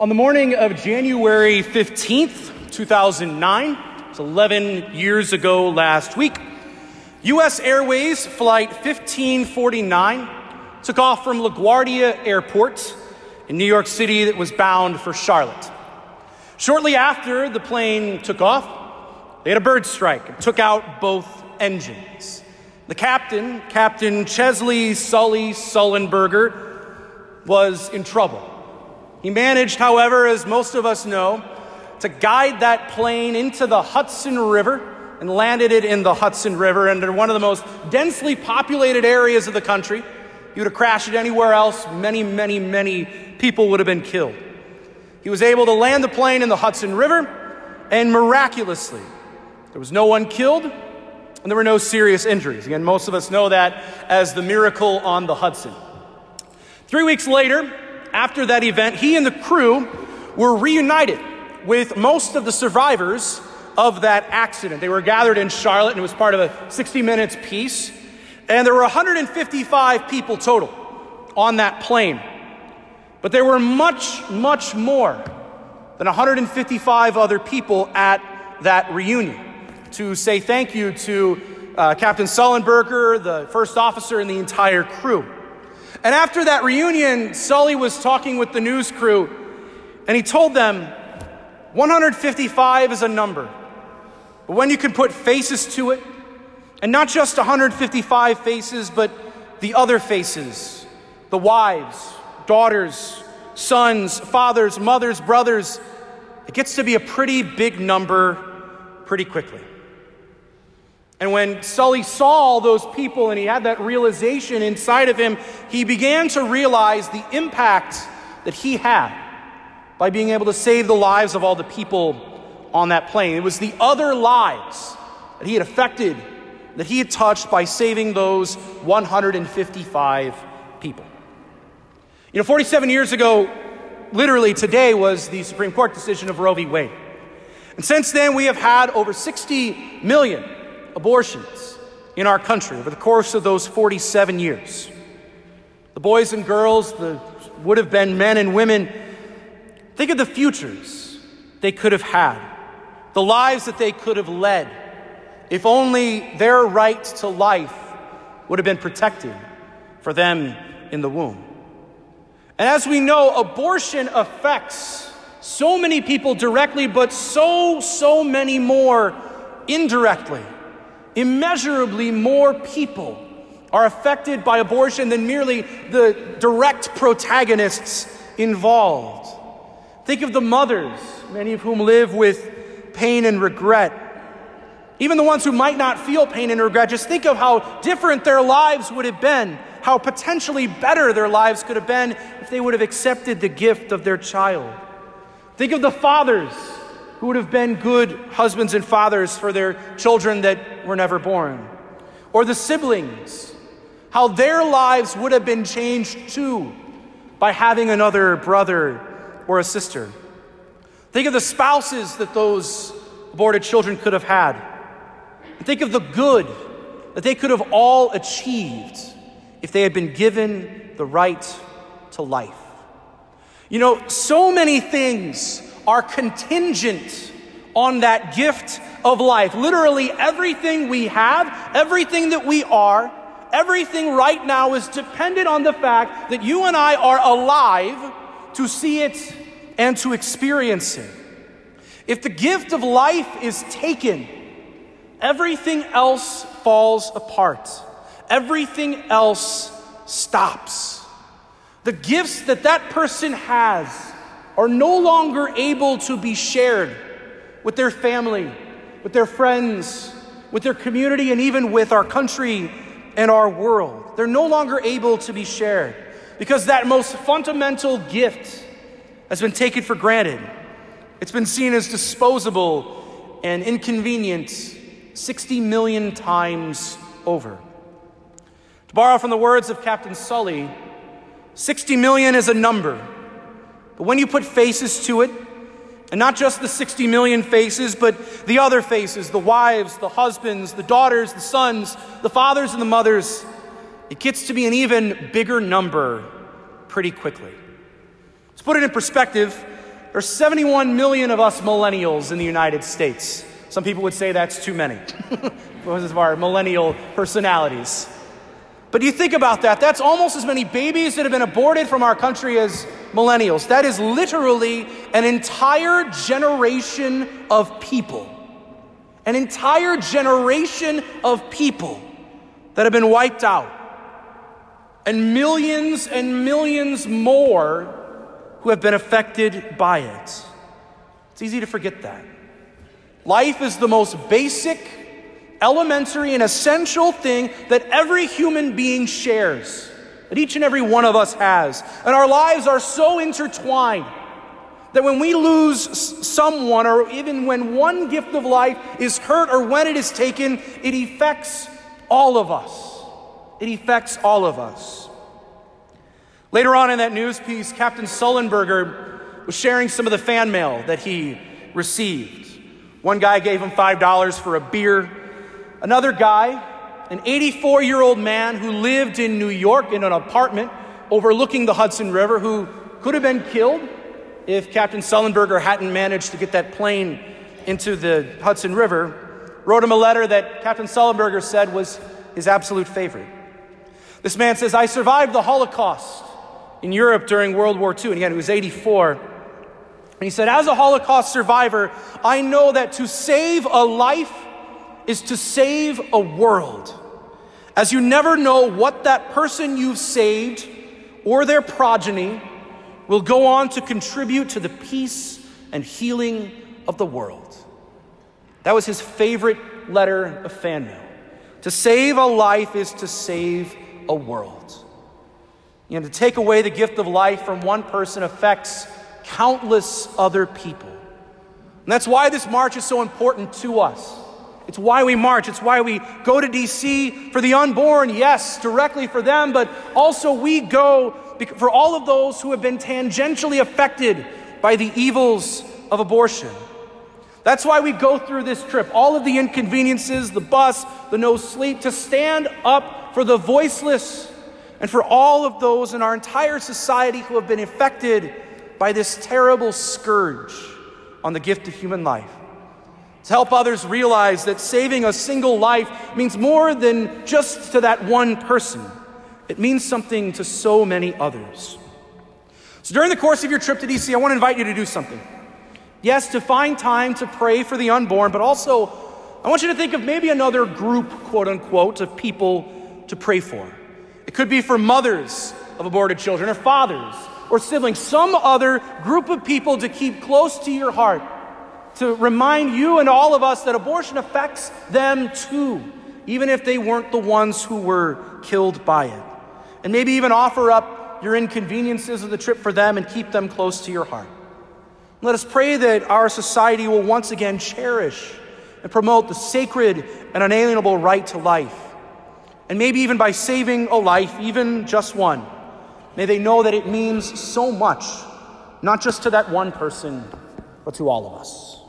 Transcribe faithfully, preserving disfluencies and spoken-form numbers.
On the morning of January fifteenth, two thousand nine, it's eleven years ago last week, U S Airways Flight fifteen forty-nine took off from LaGuardia Airport in New York City that was bound for Charlotte. Shortly after the plane took off, they had a bird strike and took out both engines. The captain, Captain Chesley Sully Sullenberger, was in trouble. He managed, however, as most of us know, to guide that plane into the Hudson River and landed it in the Hudson River under one of the most densely populated areas of the country. He would have crashed it anywhere else. Many, many, many people would have been killed. He was able to land the plane in the Hudson River, and miraculously, there was no one killed, and there were no serious injuries. Again, most of us know that as the miracle on the Hudson. Three weeks later, after that event, he and the crew were reunited with most of the survivors of that accident. They were gathered in Charlotte, and it was part of a sixty minutes piece. And there were one hundred fifty-five people total on that plane. But there were much, much more than one hundred fifty-five other people at that reunion to say thank you to uh, Captain Sullenberger, the first officer, and the entire crew. And after that reunion, Sully was talking with the news crew, and he told them, one hundred fifty-five is a number, but when you can put faces to it, and not just one hundred fifty-five faces, but the other faces, the wives, daughters, sons, fathers, mothers, brothers, it gets to be a pretty big number pretty quickly. And when Sully saw all those people and he had that realization inside of him, he began to realize the impact that he had by being able to save the lives of all the people on that plane. It was the other lives that he had affected, that he had touched by saving those one hundred fifty-five people. You know, forty-seven years ago, literally today, was the Supreme Court decision of Roe v. Wade. And since then, we have had over sixty million abortions in our country over the course of those forty-seven years. The boys and girls, the would have been men and women, think of the futures they could have had, the lives that they could have led, if only their right to life would have been protected for them in the womb. And as we know, abortion affects so many people directly, but so, so many more indirectly. Immeasurably more people are affected by abortion than merely the direct protagonists involved. Think of the mothers, many of whom live with pain and regret. Even the ones who might not feel pain and regret, just think of how different their lives would have been, how potentially better their lives could have been if they would have accepted the gift of their child. Think of the fathers who would have been good husbands and fathers for their children that were never born. Or the siblings, how their lives would have been changed too by having another brother or a sister. Think of the spouses that those aborted children could have had. Think of the good that they could have all achieved if they had been given the right to life. You know, so many things are contingent on that gift of life. Literally everything we have, everything that we are, everything right now is dependent on the fact that you and I are alive to see it and to experience it. If the gift of life is taken, everything else falls apart. Everything else stops. The gifts that that person has are no longer able to be shared with their family, with their friends, with their community, and even with our country and our world. They're no longer able to be shared because that most fundamental gift has been taken for granted. It's been seen as disposable and inconvenient sixty million times over. To borrow from the words of Captain Sully, sixty million is a number. But when you put faces to it, and not just the sixty million faces, but the other faces, the wives, the husbands, the daughters, the sons, the fathers, and the mothers, it gets to be an even bigger number pretty quickly. Let's put it in perspective. There's seventy-one million of us millennials in the United States. Some people would say that's too many because of our millennial personalities. But you think about that, that's almost as many babies that have been aborted from our country as millennials. That is literally an entire generation of people. An entire generation of people that have been wiped out. And millions and millions more who have been affected by it. It's easy to forget that. Life is the most basic, elementary, and essential thing that every human being shares, that each and every one of us has. And our lives are so intertwined that when we lose someone, or even when one gift of life is hurt or when it is taken, it affects all of us. It affects all of us. Later on in that news piece, Captain Sullenberger was sharing some of the fan mail that he received. One guy gave him five dollars for a beer. Another guy, an eighty-four-year-old man who lived in New York in an apartment overlooking the Hudson River, who could have been killed if Captain Sullenberger hadn't managed to get that plane into the Hudson River, wrote him a letter that Captain Sullenberger said was his absolute favorite. This man says, "I survived the Holocaust in Europe during World War Two." And again, he was eighty-four. And he said, "As a Holocaust survivor, I know that to save a life is to save a world, as you never know what that person you've saved or their progeny will go on to contribute to the peace and healing of the world." That was his favorite letter of fan mail. To save a life is to save a world. You know, to take away the gift of life from one person affects countless other people. And that's why this march is so important to us. It's why we march. It's why we go to D C for the unborn, yes, directly for them, but also we go for all of those who have been tangentially affected by the evils of abortion. That's why we go through this trip, all of the inconveniences, the bus, the no sleep, to stand up for the voiceless, and for all of those in our entire society who have been affected by this terrible scourge on the gift of human life. To help others realize that saving a single life means more than just to that one person. It means something to so many others. So during the course of your trip to D C, I want to invite you to do something. Yes, to find time to pray for the unborn, but also I want you to think of maybe another group, quote unquote, of people to pray for. It could be for mothers of aborted children, or fathers, or siblings, some other group of people to keep close to your heart, to remind you and all of us that abortion affects them too, even if they weren't the ones who were killed by it. And maybe even offer up your inconveniences of the trip for them and keep them close to your heart. Let us pray that our society will once again cherish and promote the sacred and unalienable right to life. And maybe even by saving a life, even just one, may they know that it means so much, not just to that one person, but to all of us.